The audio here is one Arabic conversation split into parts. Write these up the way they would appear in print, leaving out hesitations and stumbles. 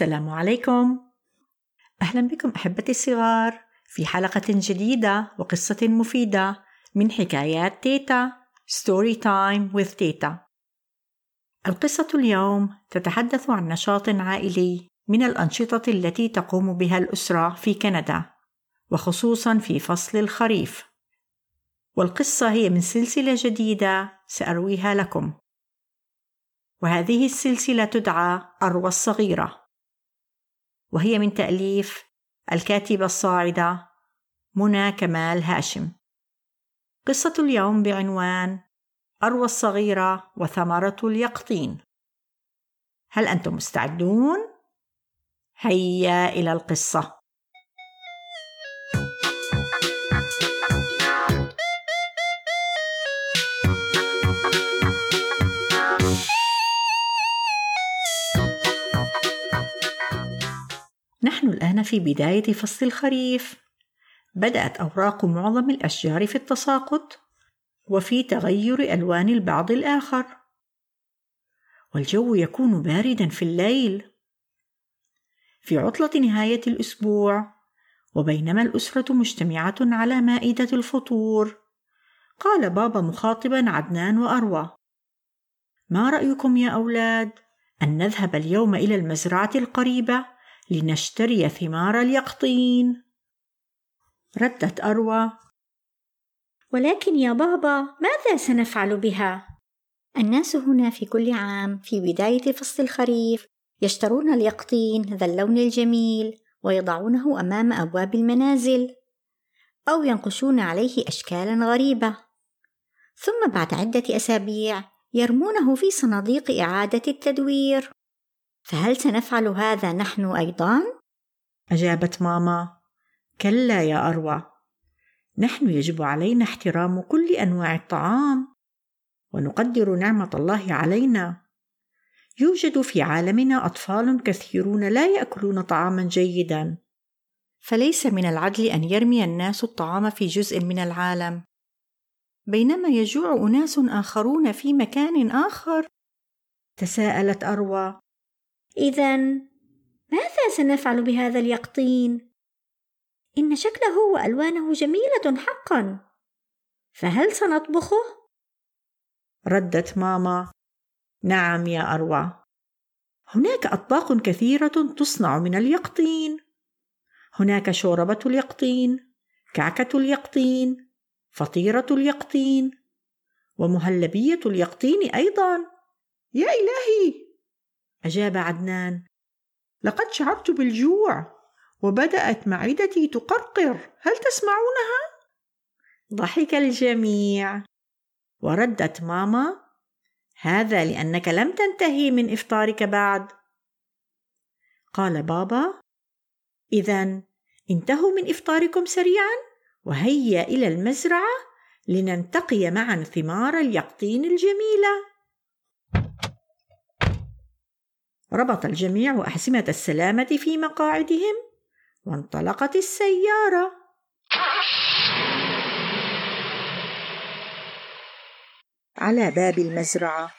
السلام عليكم. أهلا بكم أحبتي الصغار في حلقة جديدة وقصة مفيدة من حكايات تيتا Story Time with تيتا. القصة اليوم تتحدث عن نشاط عائلي من الأنشطة التي تقوم بها الأسرة في كندا وخصوصا في فصل الخريف، والقصة هي من سلسلة جديدة سأرويها لكم، وهذه السلسلة تدعى أروى الصغيرة، وهي من تأليف الكاتبة الصاعدة منى كمال هاشم. قصة اليوم بعنوان أروى الصغيرة وثمرة اليقطين. هل أنتم مستعدون؟ هيا إلى القصة. نحن الآن في بداية فصل الخريف، بدأت أوراق معظم الأشجار في التساقط وفي تغير ألوان البعض الآخر، والجو يكون بارداً في الليل. في عطلة نهاية الأسبوع، وبينما الأسرة مجتمعة على مائدة الفطور، قال بابا مخاطباً عدنان وأروى: ما رأيكم يا أولاد أن نذهب اليوم إلى المزرعة القريبة؟ لنشتري ثمار اليقطين. ردت أروى: ولكن يا بابا، ماذا سنفعل بها؟ الناس هنا في كل عام في بداية فصل الخريف يشترون اليقطين ذا اللون الجميل ويضعونه أمام أبواب المنازل، أو ينقشون عليه أشكالا غريبة، ثم بعد عدة أسابيع يرمونه في صناديق إعادة التدوير. فهل سنفعل هذا نحن أيضاً؟ أجابت ماما: كلا يا أروى، نحن يجب علينا احترام كل أنواع الطعام ونقدر نعمة الله علينا. يوجد في عالمنا أطفال كثيرون لا يأكلون طعاماً جيداً، فليس من العدل أن يرمي الناس الطعام في جزء من العالم بينما يجوع أناس آخرون في مكان آخر. تساءلت أروى: إذن ماذا سنفعل بهذا اليقطين؟ إن شكله وألوانه جميلة حقا، فهل سنطبخه؟ ردت ماما: نعم يا أروى، هناك أطباق كثيرة تصنع من اليقطين، هناك شوربة اليقطين، كعكة اليقطين، فطيرة اليقطين، ومهلبية اليقطين أيضا. يا إلهي، أجاب عدنان، لقد شعرت بالجوع وبدأت معدتي تقرقر، هل تسمعونها؟ ضحك الجميع، وردت ماما: هذا لأنك لم تنتهي من إفطارك بعد. قال بابا: إذن انتهوا من إفطاركم سريعا وهيا إلى المزرعة لننتقي معا ثمار اليقطين الجميلة. ربط الجميع أحزمة السلامة في مقاعدهم وانطلقت السيارة. على باب المزرعة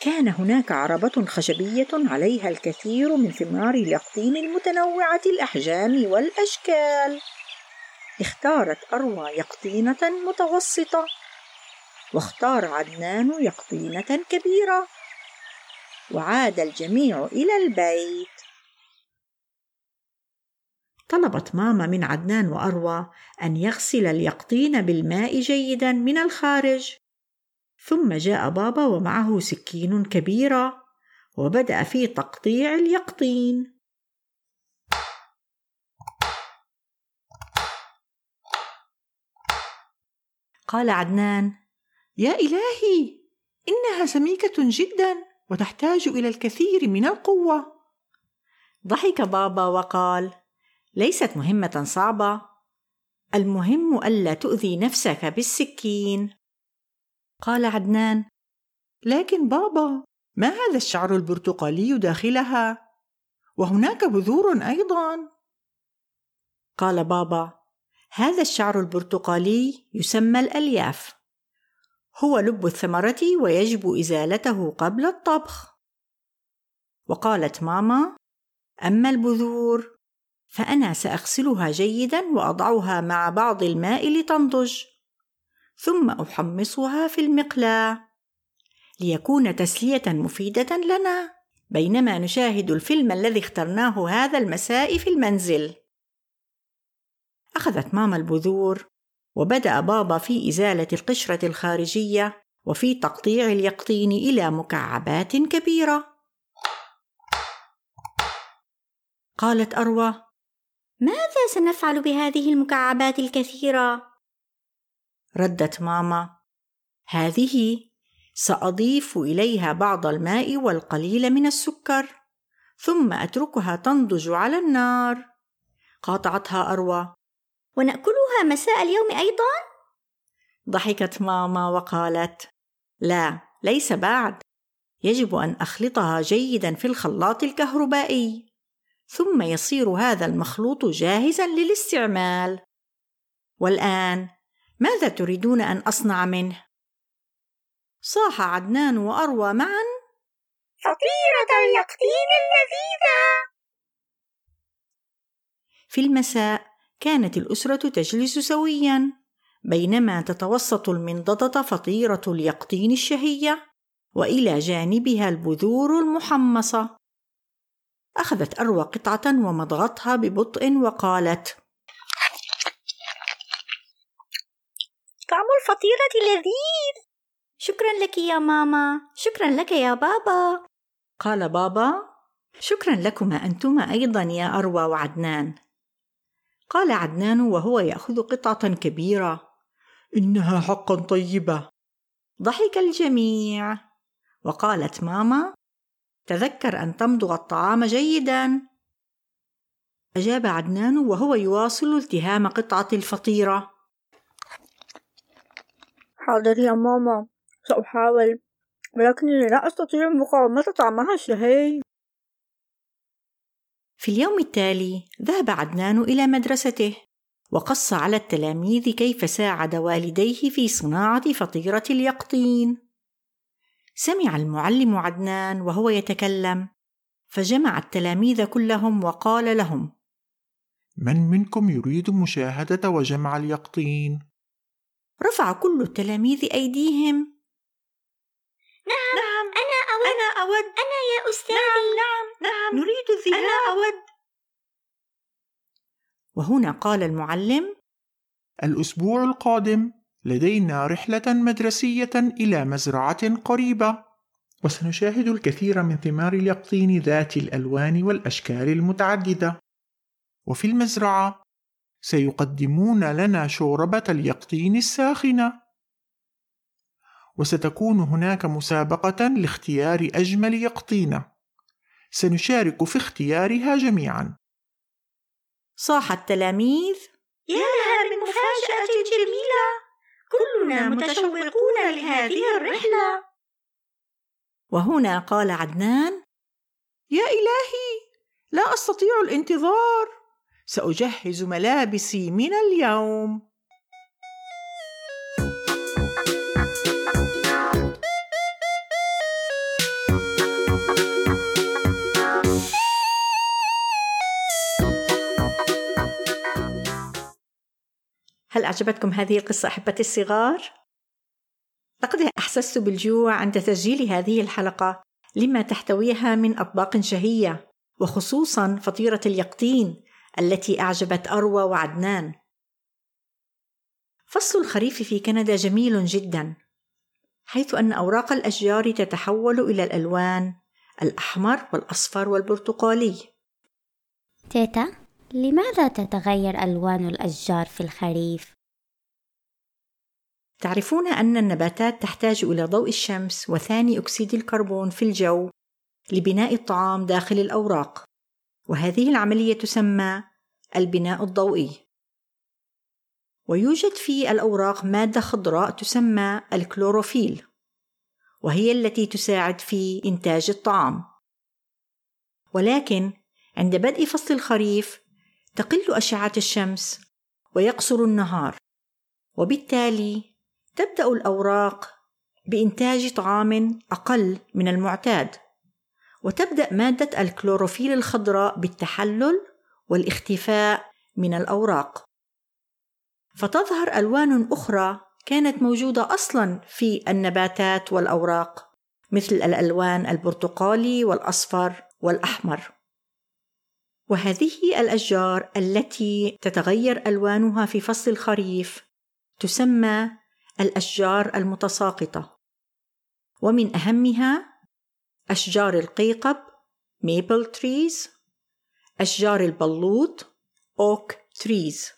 كان هناك عربة خشبية عليها الكثير من ثمار اليقطين المتنوعة الأحجام والأشكال. اختارت أروى يقطينة متوسطة، واختار عدنان يقطينة كبيرة، وعاد الجميع إلى البيت. طلبت ماما من عدنان وأروى أن يغسل اليقطين بالماء جيدا من الخارج، ثم جاء بابا ومعه سكين كبيرة وبدأ في تقطيع اليقطين. قال عدنان: يا إلهي، إنها سميكة جدا وتحتاج إلى الكثير من القوة. ضحك بابا وقال: ليست مهمة صعبة، المهم ألا تؤذي نفسك بالسكين. قال عدنان: لكن بابا، ما هذا الشعر البرتقالي داخلها؟ وهناك بذور أيضا. قال بابا: هذا الشعر البرتقالي يسمى الألياف، هو لب الثمرة ويجب إزالته قبل الطبخ. وقالت ماما: أما البذور فأنا سأغسلها جيداً وأضعها مع بعض الماء لتنضج، ثم أحمصها في المقلاة ليكون تسلية مفيدة لنا بينما نشاهد الفيلم الذي اخترناه هذا المساء في المنزل. أخذت ماما البذور، وبدأ بابا في إزالة القشرة الخارجية وفي تقطيع اليقطين إلى مكعبات كبيرة. قالت أروى: ماذا سنفعل بهذه المكعبات الكثيرة؟ ردت ماما: هذه سأضيف إليها بعض الماء والقليل من السكر، ثم أتركها تنضج على النار. قاطعتها أروى: ونأكلها مساء اليوم أيضا؟ ضحكت ماما وقالت: لا، ليس بعد، يجب أن أخلطها جيدا في الخلاط الكهربائي، ثم يصير هذا المخلوط جاهزا للاستعمال. والآن ماذا تريدون أن أصنع منه؟ صاح عدنان وأروى معا: فطيرة اليقطين اللذيذة. في المساء كانت الأسرة تجلس سويا بينما تتوسط المنضدة فطيرة اليقطين الشهية وإلى جانبها البذور المحمصة. أخذت أروى قطعة ومضغتها ببطء وقالت: طعم الفطيرة لذيذ، شكرا لك يا ماما، شكرا لك يا بابا. قال بابا: شكرا لكما أنتما أيضا يا أروى وعدنان. قال عدنان وهو يأخذ قطعة كبيرة: إنها حقا طيبة. ضحك الجميع، وقالت ماما: تذكر أن تمضغ الطعام جيدا. أجاب عدنان وهو يواصل التهام قطعة الفطيرة: حاضر يا ماما، سأحاول، ولكنني لا أستطيع مقاومة طعمها الشهي. في اليوم التالي ذهب عدنان إلى مدرسته وقص على التلاميذ كيف ساعد والديه في صناعة فطيرة اليقطين. سمع المعلم عدنان وهو يتكلم فجمع التلاميذ كلهم وقال لهم: من منكم يريد مشاهدة وجمع اليقطين؟ رفع كل التلاميذ أيديهم: نعم، نعم، أنا أود، أنا يا أستاذي، نعم، نريد الذهاب، أنا أود. وهنا قال المعلم: الأسبوع القادم لدينا رحلة مدرسية إلى مزرعة قريبة، وسنشاهد الكثير من ثمار اليقطين ذات الألوان والأشكال المتعددة، وفي المزرعة سيقدمون لنا شوربة اليقطين الساخنة، وستكون هناك مسابقة لاختيار أجمل يقطينة، سنشارك في اختيارها جميعا. صاح التلاميذ: يا لها من مفاجأة جميلة، كلنا متشوقون لهذه الرحلة. وهنا قال عدنان: يا إلهي، لا أستطيع الانتظار، سأجهز ملابسي من اليوم. هل أعجبتكم هذه القصة أحبتي الصغار؟ لقد أحسست بالجوع عند تسجيل هذه الحلقة لما تحتويها من أطباق شهية، وخصوصا فطيرة اليقطين التي أعجبت أروى وعدنان. فصل الخريف في كندا جميل جدا، حيث أن أوراق الأشجار تتحول إلى الألوان الأحمر والأصفر والبرتقالي. تيتا، لماذا تتغير ألوان الأشجار في الخريف؟ تعرفون أن النباتات تحتاج إلى ضوء الشمس وثاني أكسيد الكربون في الجو لبناء الطعام داخل الأوراق، وهذه العملية تسمى البناء الضوئي. ويوجد في الأوراق مادة خضراء تسمى الكلوروفيل، وهي التي تساعد في إنتاج الطعام. ولكن عند بدء فصل الخريف تقل أشعة الشمس ويقصر النهار، وبالتالي تبدأ الأوراق بإنتاج طعام أقل من المعتاد، وتبدأ مادة الكلوروفيل الخضراء بالتحلل والاختفاء من الأوراق، فتظهر ألوان أخرى كانت موجودة أصلاً في النباتات والأوراق، مثل الألوان البرتقالي والأصفر والأحمر. وهذه الأشجار التي تتغير ألوانها في فصل الخريف تسمى الأشجار المتساقطة، ومن أهمها أشجار القيقب ميبل تريز، أشجار البلوط اوك تريز.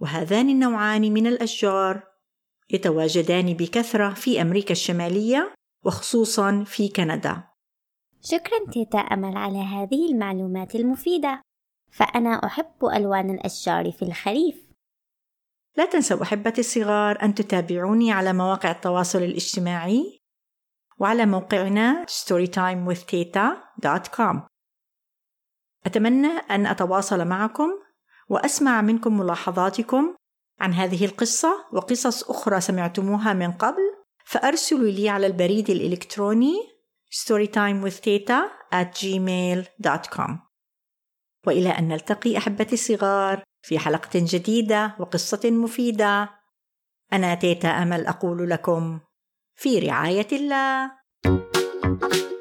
وهذان النوعان من الأشجار يتواجدان بكثرة في أمريكا الشمالية وخصوصاً في كندا. شكراً تيتا أمل على هذه المعلومات المفيدة، فأنا أحب ألوان الأشجار في الخريف. لا تنسوا أحبتي الصغار أن تتابعوني على مواقع التواصل الاجتماعي وعلى موقعنا storytimewithteta.com. أتمنى أن أتواصل معكم وأسمع منكم ملاحظاتكم عن هذه القصة وقصص أخرى سمعتموها من قبل، فأرسلوا لي على البريد الإلكتروني storytimewithteta@gmail.com. وإلى أن نلتقي أحبتي الصغار في حلقة جديدة وقصة مفيدة، أنا تيتا أمل أقول لكم في رعاية الله.